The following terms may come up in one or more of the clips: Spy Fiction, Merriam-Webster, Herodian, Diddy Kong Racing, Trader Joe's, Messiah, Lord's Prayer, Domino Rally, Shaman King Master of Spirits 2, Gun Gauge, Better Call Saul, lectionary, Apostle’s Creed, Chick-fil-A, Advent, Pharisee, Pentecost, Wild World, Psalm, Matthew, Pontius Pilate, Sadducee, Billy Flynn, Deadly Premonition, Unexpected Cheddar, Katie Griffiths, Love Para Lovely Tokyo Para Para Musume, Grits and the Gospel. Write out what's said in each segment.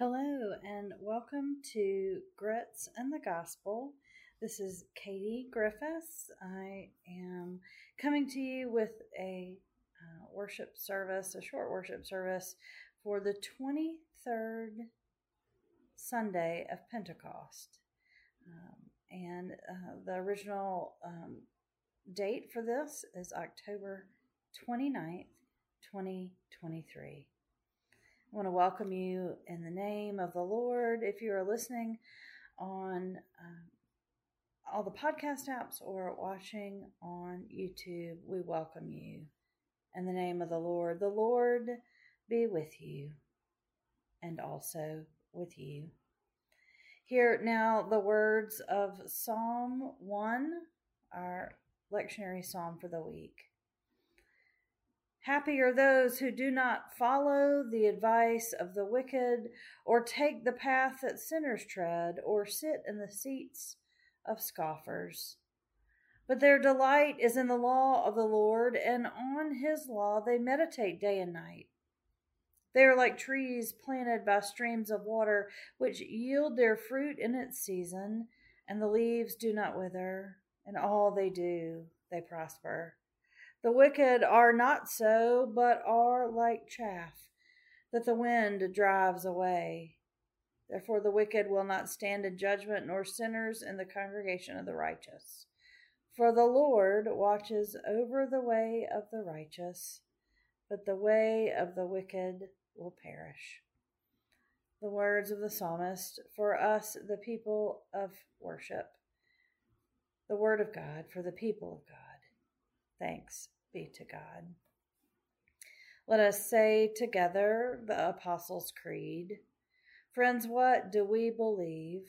Hello and welcome to Grits and the Gospel. This is Katie Griffiths. I am coming to you with a short worship service for the 23rd Sunday of Pentecost. The original date for this is October 29th, 2023. I want to welcome you in the name of the Lord. If you are listening on all the podcast apps or watching on YouTube, we welcome you in the name of the Lord. The Lord be with you and also with you. Hear now the words of Psalm 1, our lectionary psalm for the week. Happy are those who do not follow the advice of the wicked, or take the path that sinners tread, or sit in the seats of scoffers. But their delight is in the law of the Lord, and on his law they meditate day and night. They are like trees planted by streams of water, which yield their fruit in its season, and the leaves do not wither. In all they do, they prosper. The wicked are not so, but are like chaff that the wind drives away. Therefore the wicked will not stand in judgment, nor sinners in the congregation of the righteous. For the Lord watches over the way of the righteous, but the way of the wicked will perish. The words of the psalmist for us, the people of worship. The word of God for the people of God. Thanks be to God. Let us say together the Apostle's Creed. Friends, what do we believe?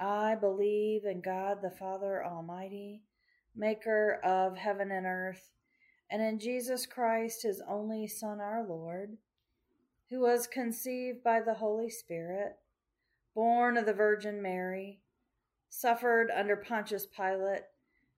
I believe in God the Father Almighty, maker of heaven and earth, and in Jesus Christ, his only Son, our Lord, who was conceived by the Holy Spirit, born of the Virgin Mary, suffered under Pontius Pilate,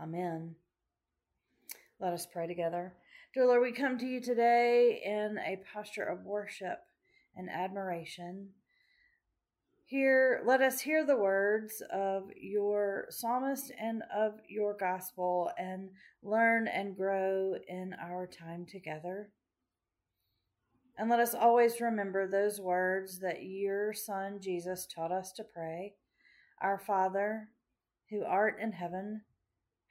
Amen. Let us pray together. Dear Lord, we come to you today in a posture of worship and admiration. Let us hear the words of your psalmist and of your gospel and learn and grow in our time together. And let us always remember those words that your Son Jesus taught us to pray. Our Father, who art in heaven,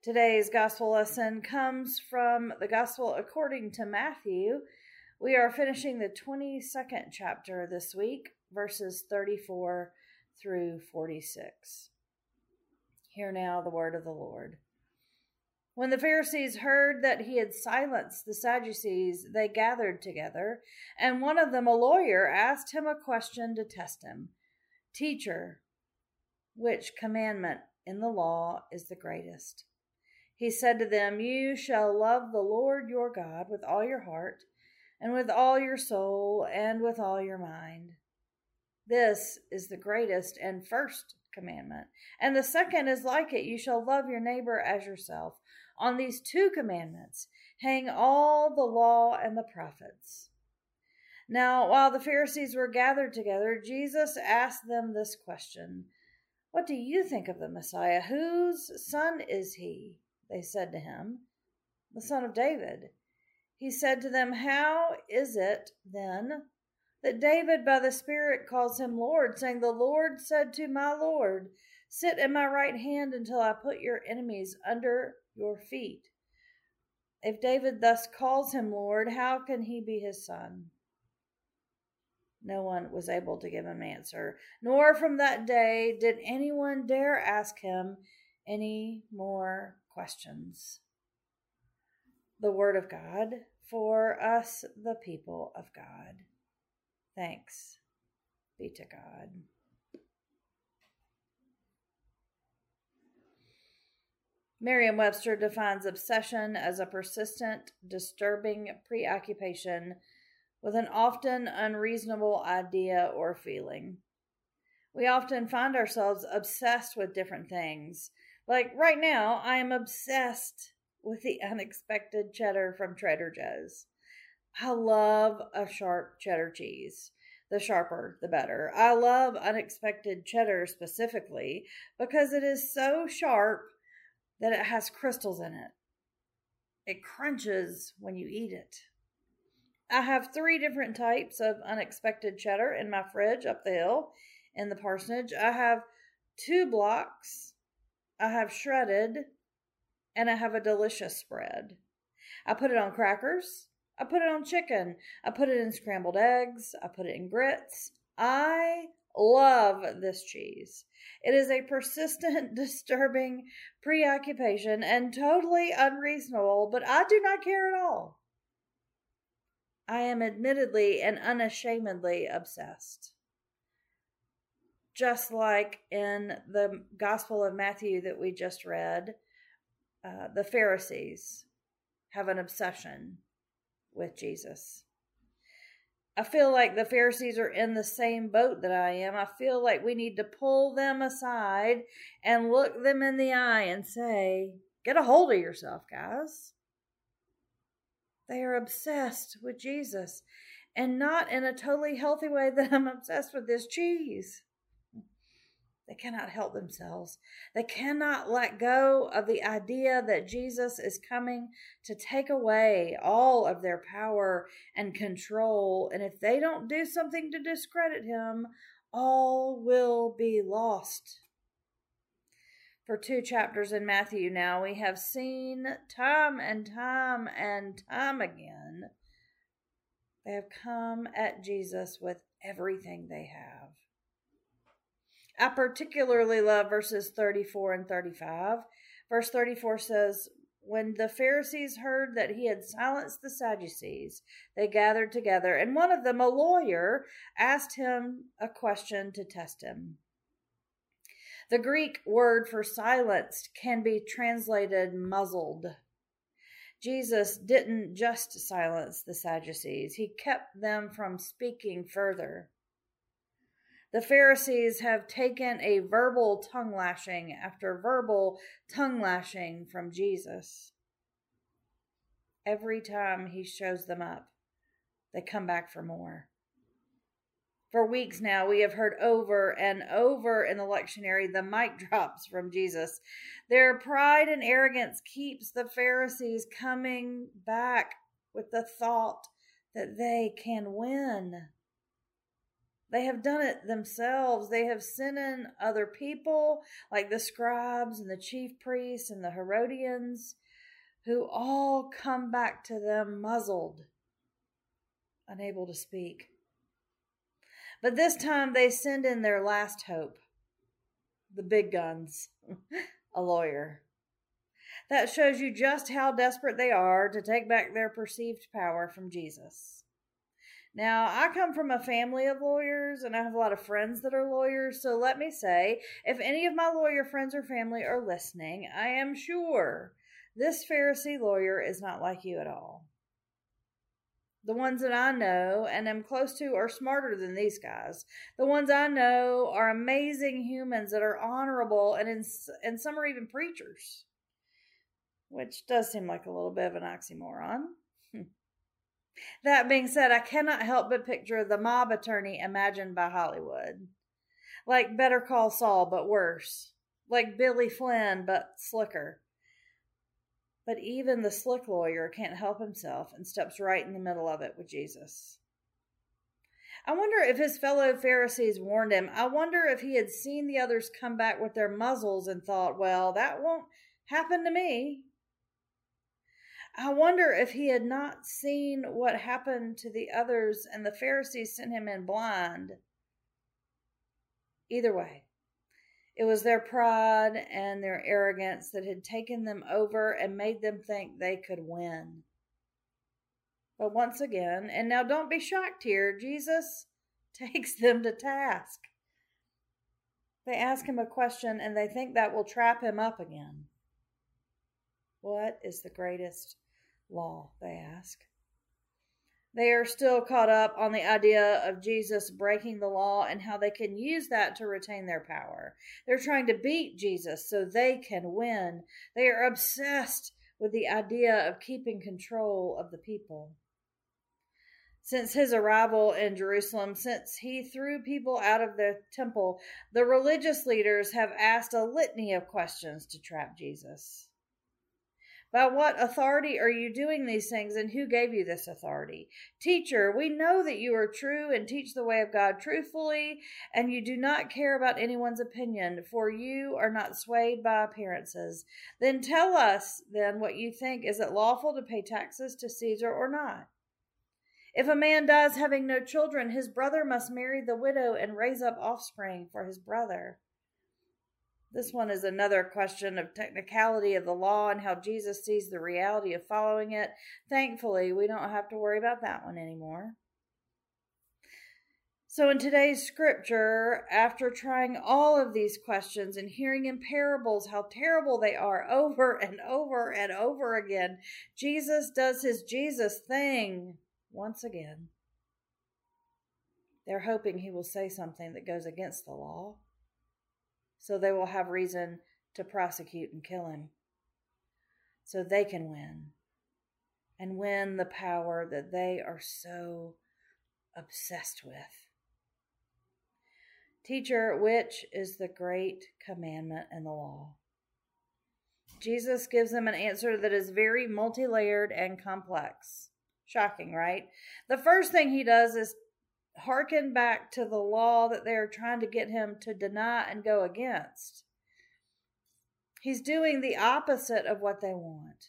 Today's gospel lesson comes from the gospel according to Matthew. We are finishing the 22nd chapter this week, verses 34 through 46. Hear now the word of the Lord. When the Pharisees heard that he had silenced the Sadducees, they gathered together, and one of them, a lawyer, asked him a question to test him. Teacher, which commandment in the law is the greatest? He said to them, you shall love the Lord your God with all your heart, and with all your soul, and with all your mind. This is the greatest and first commandment. And the second is like it, you shall love your neighbor as yourself. On these two commandments hang all the law and the prophets. Now, while the Pharisees were gathered together, Jesus asked them this question, what do you think of the Messiah? Whose son is he? They said to him, the son of David. He said to them, how is it then that David by the Spirit calls him Lord, saying, "The Lord said to my Lord, sit at my right hand until I put your enemies under your feet." If David thus calls him Lord, how can he be his son? No one was able to give him an answer, nor from that day did anyone dare ask him any more questions. The Word of God for us, the people of God. Thanks be to God. Merriam-Webster defines obsession as a persistent, disturbing preoccupation with an often unreasonable idea or feeling. We often find ourselves obsessed with different things. Like right now, I am obsessed with the unexpected cheddar from Trader Joe's. I love a sharp cheddar cheese. The sharper, the better. I love unexpected cheddar specifically because it is so sharp that it has crystals in it. It crunches when you eat it. I have 3 different types of unexpected cheddar in my fridge up the hill in the parsonage. I have 2 blocks, I have shredded, and I have a delicious spread. I put it on crackers, I put it on chicken, I put it in scrambled eggs, I put it in grits. I love this cheese. It is a persistent, disturbing preoccupation and totally unreasonable, but I do not care at all. I am admittedly and unashamedly obsessed. Just like in the Gospel of Matthew that we just read, the Pharisees have an obsession with Jesus. I feel like the Pharisees are in the same boat that I am. I feel like we need to pull them aside and look them in the eye and say, "Get a hold of yourself, guys." They are obsessed with Jesus, and not in a totally healthy way that I'm obsessed with this cheese. They cannot help themselves. They cannot let go of the idea that Jesus is coming to take away all of their power and control. And if they don't do something to discredit him, all will be lost. For 2 chapters in Matthew now, we have seen time and time again, they have come at Jesus with everything they have. I particularly love verses 34 and 35. Verse 34 says, "When the Pharisees heard that he had silenced the Sadducees, they gathered together, and one of them, a lawyer, asked him a question to test him." The Greek word for silenced can be translated muzzled. Jesus didn't just silence the Sadducees. He kept them from speaking further. The Pharisees have taken a verbal tongue lashing after verbal tongue lashing from Jesus. Every time he shows them up, they come back for more. For weeks now, we have heard over and over in the lectionary the mic drops from Jesus. Their pride and arrogance keeps the Pharisees coming back with the thought that they can win. They have done it themselves. They have sent in other people, like the scribes and the chief priests and the Herodians, who all come back to them muzzled, unable to speak. But this time they send in their last hope, the big guns, a lawyer. That shows you just how desperate they are to take back their perceived power from Jesus. Now, I come from a family of lawyers, and I have a lot of friends that are lawyers, so let me say, if any of my lawyer friends or family are listening, I am sure this Pharisee lawyer is not like you at all. The ones that I know and am close to are smarter than these guys. The ones I know are amazing humans that are honorable, and some are even preachers, which does seem like a little bit of an oxymoron. That being said, I cannot help but picture the mob attorney imagined by Hollywood. Like Better Call Saul, but worse. Like Billy Flynn, but slicker. But even the slick lawyer can't help himself and steps right in the middle of it with Jesus. I wonder if his fellow Pharisees warned him. I wonder if he had seen the others come back with their muzzles and thought, well, that won't happen to me. I wonder if he had not seen what happened to the others and the Pharisees sent him in blind. Either way, it was their pride and their arrogance that had taken them over and made them think they could win. But once again, and now don't be shocked here, Jesus takes them to task. They ask him a question and they think that will trap him up again. What is the greatest law, they ask. They are still caught up on the idea of Jesus breaking the law and how they can use that to retain their power. They're trying to beat Jesus so they can win. They are obsessed with the idea of keeping control of the people. Since his arrival in Jerusalem, since he threw people out of the temple, the religious leaders have asked a litany of questions to trap Jesus. By what authority are you doing these things, and who gave you this authority? Teacher, we know that you are true and teach the way of God truthfully, and you do not care about anyone's opinion, for you are not swayed by appearances. Then tell us, then, what you think. Is it lawful to pay taxes to Caesar or not? If a man dies having no children, his brother must marry the widow and raise up offspring for his brother. This one is another question of technicality of the law and how Jesus sees the reality of following it. Thankfully, we don't have to worry about that one anymore. So in today's scripture, after trying all of these questions and hearing in parables how terrible they are over and over and over again, Jesus does his Jesus thing once again. They're hoping he will say something that goes against the law, so they will have reason to prosecute and kill him, so they can win, and win the power that they are so obsessed with. Teacher, which is the great commandment in the law? Jesus gives them an answer that is very multi-layered and complex. Shocking, right? The first thing he does is hearken back to the law that they're trying to get him to deny and go against. He's doing the opposite of what they want.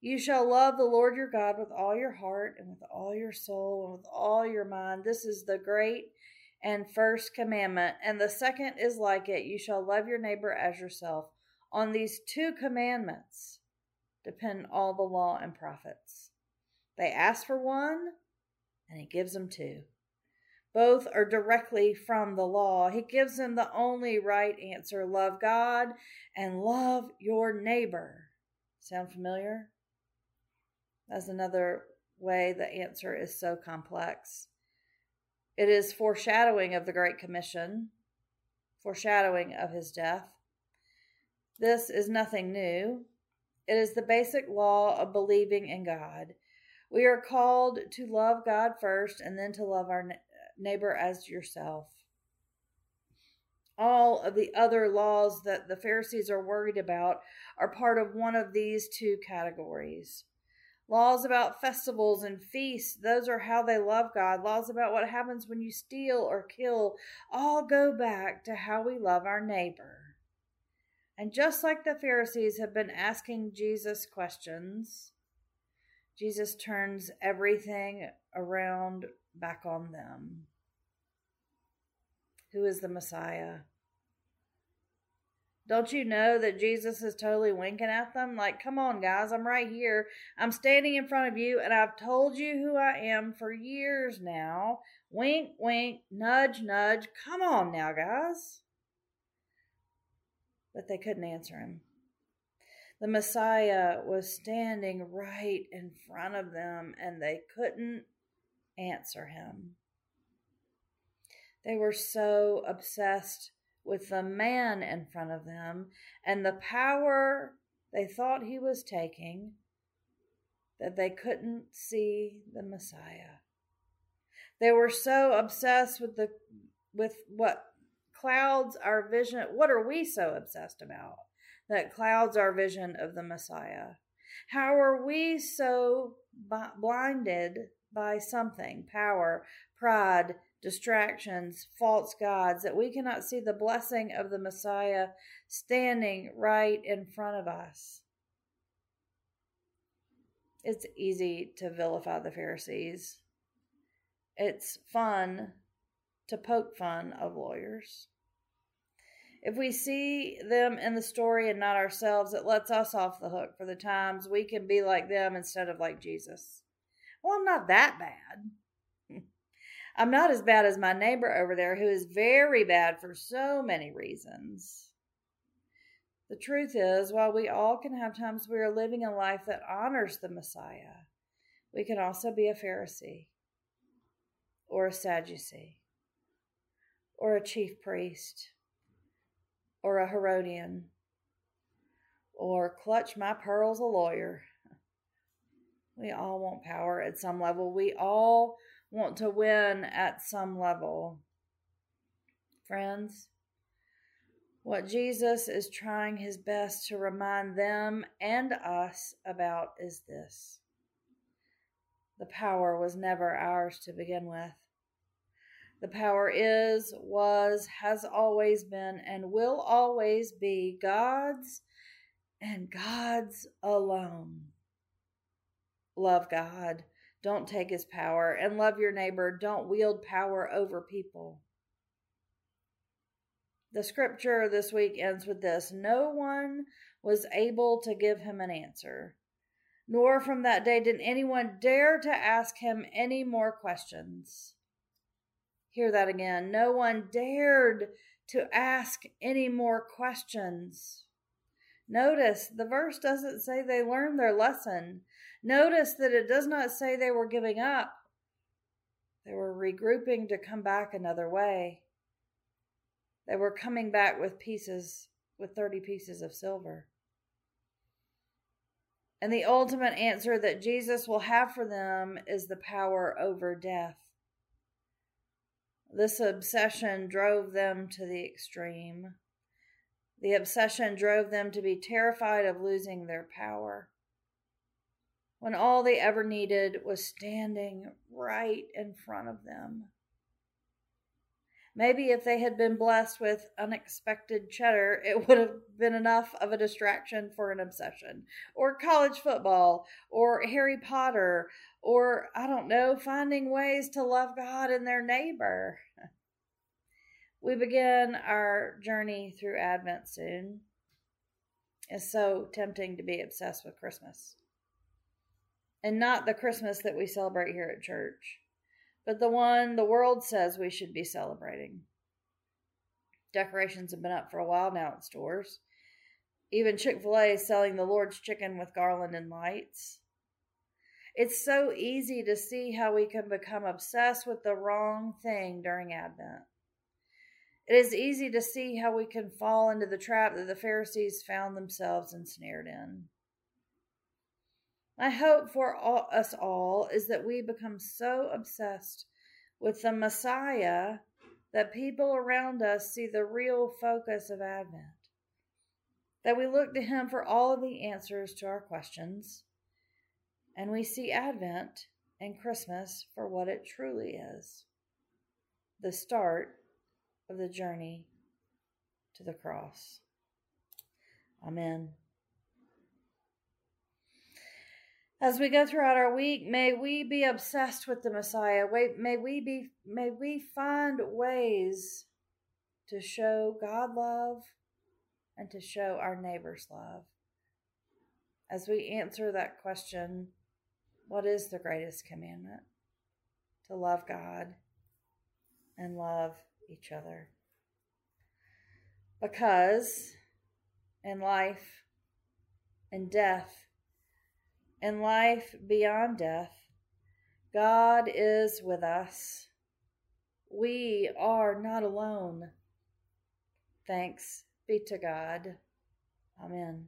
You shall love the Lord your God with all your heart and with all your soul and with all your mind. This is the great and first commandment. And the second is like it. You shall love your neighbor as yourself. On these two commandments depend all the law and prophets. They ask for one and he gives them two. Both are directly from the law. He gives them the only right answer. Love God and love your neighbor. Sound familiar? That's another way the answer is so complex. It is foreshadowing of the Great Commission, foreshadowing of his death. This is nothing new. It is the basic law of believing in God. We are called to love God first and then to love our neighbor as yourself. All of the other laws that the Pharisees are worried about are part of one of these two categories. Laws about festivals and feasts, those are how they love God. Laws about what happens when you steal or kill, all go back to how we love our neighbor. And just like the Pharisees have been asking Jesus questions, Jesus turns everything around back on them. Who is the Messiah? Don't you know that Jesus is totally winking at them? Like, come on, guys, I'm right here. I'm standing in front of you, and I've told you who I am for years now. Wink, wink, nudge, nudge. Come on now, guys. But they couldn't answer him. The Messiah was standing right in front of them, and they couldn't answer him. They were so obsessed with the man in front of them and the power they thought he was taking that they couldn't see the Messiah. They were so obsessed with what clouds our vision. What are we so obsessed about that clouds our vision of the Messiah? How are we so blinded by something, power, pride, distractions, false gods, that we cannot see the blessing of the Messiah standing right in front of us. It's easy to vilify the Pharisees. It's fun to poke fun of lawyers. If we see them in the story and not ourselves, it lets us off the hook for the times we can be like them instead of like Jesus. Well, I'm not that bad. I'm not as bad as my neighbor over there, who is very bad for so many reasons. The truth is, while we all can have times we are living a life that honors the Messiah, we can also be a Pharisee or a Sadducee or a chief priest or a Herodian or, clutch my pearls, a lawyer. We all want power at some level. We all want to win at some level. Friends, what Jesus is trying his best to remind them and us about is this: the power was never ours to begin with. The power is, was, has always been, and will always be God's, and God's alone. Love God. Don't take his power. And love your neighbor. Don't wield power over people. The scripture this week ends with this: no one was able to give him an answer, nor from that day did anyone dare to ask him any more questions. Hear that again. No one dared to ask any more questions. Notice the verse doesn't say they learned their lesson. Notice that it does not say they were giving up. They were regrouping to come back another way. They were coming back with 30 pieces of silver. And the ultimate answer that Jesus will have for them is the power over death. This obsession drove them to the extreme. The obsession drove them to be terrified of losing their power, when all they ever needed was standing right in front of them. Maybe if they had been blessed with unexpected cheddar, it would have been enough of a distraction for an obsession, or college football, or Harry Potter, or, I don't know, finding ways to love God and their neighbor. We begin our journey through Advent soon. It's so tempting to be obsessed with Christmas. And not the Christmas that we celebrate here at church, but the one the world says we should be celebrating. Decorations have been up for a while now at stores. Even Chick-fil-A is selling the Lord's chicken with garland and lights. It's so easy to see how we can become obsessed with the wrong thing during Advent. It is easy to see how we can fall into the trap that the Pharisees found themselves ensnared in. My hope for us all is that we become so obsessed with the Messiah that people around us see the real focus of Advent, that we look to him for all of the answers to our questions, and we see Advent and Christmas for what it truly is: the start of the journey to the cross. Amen. As we go throughout our week, may we be obsessed with the Messiah. May we find ways to show God love and to show our neighbors love. As we answer that question, what is the greatest commandment? To love God and love each other. Because in life and death, in life beyond death, God is with us. We are not alone. Thanks be to God. Amen.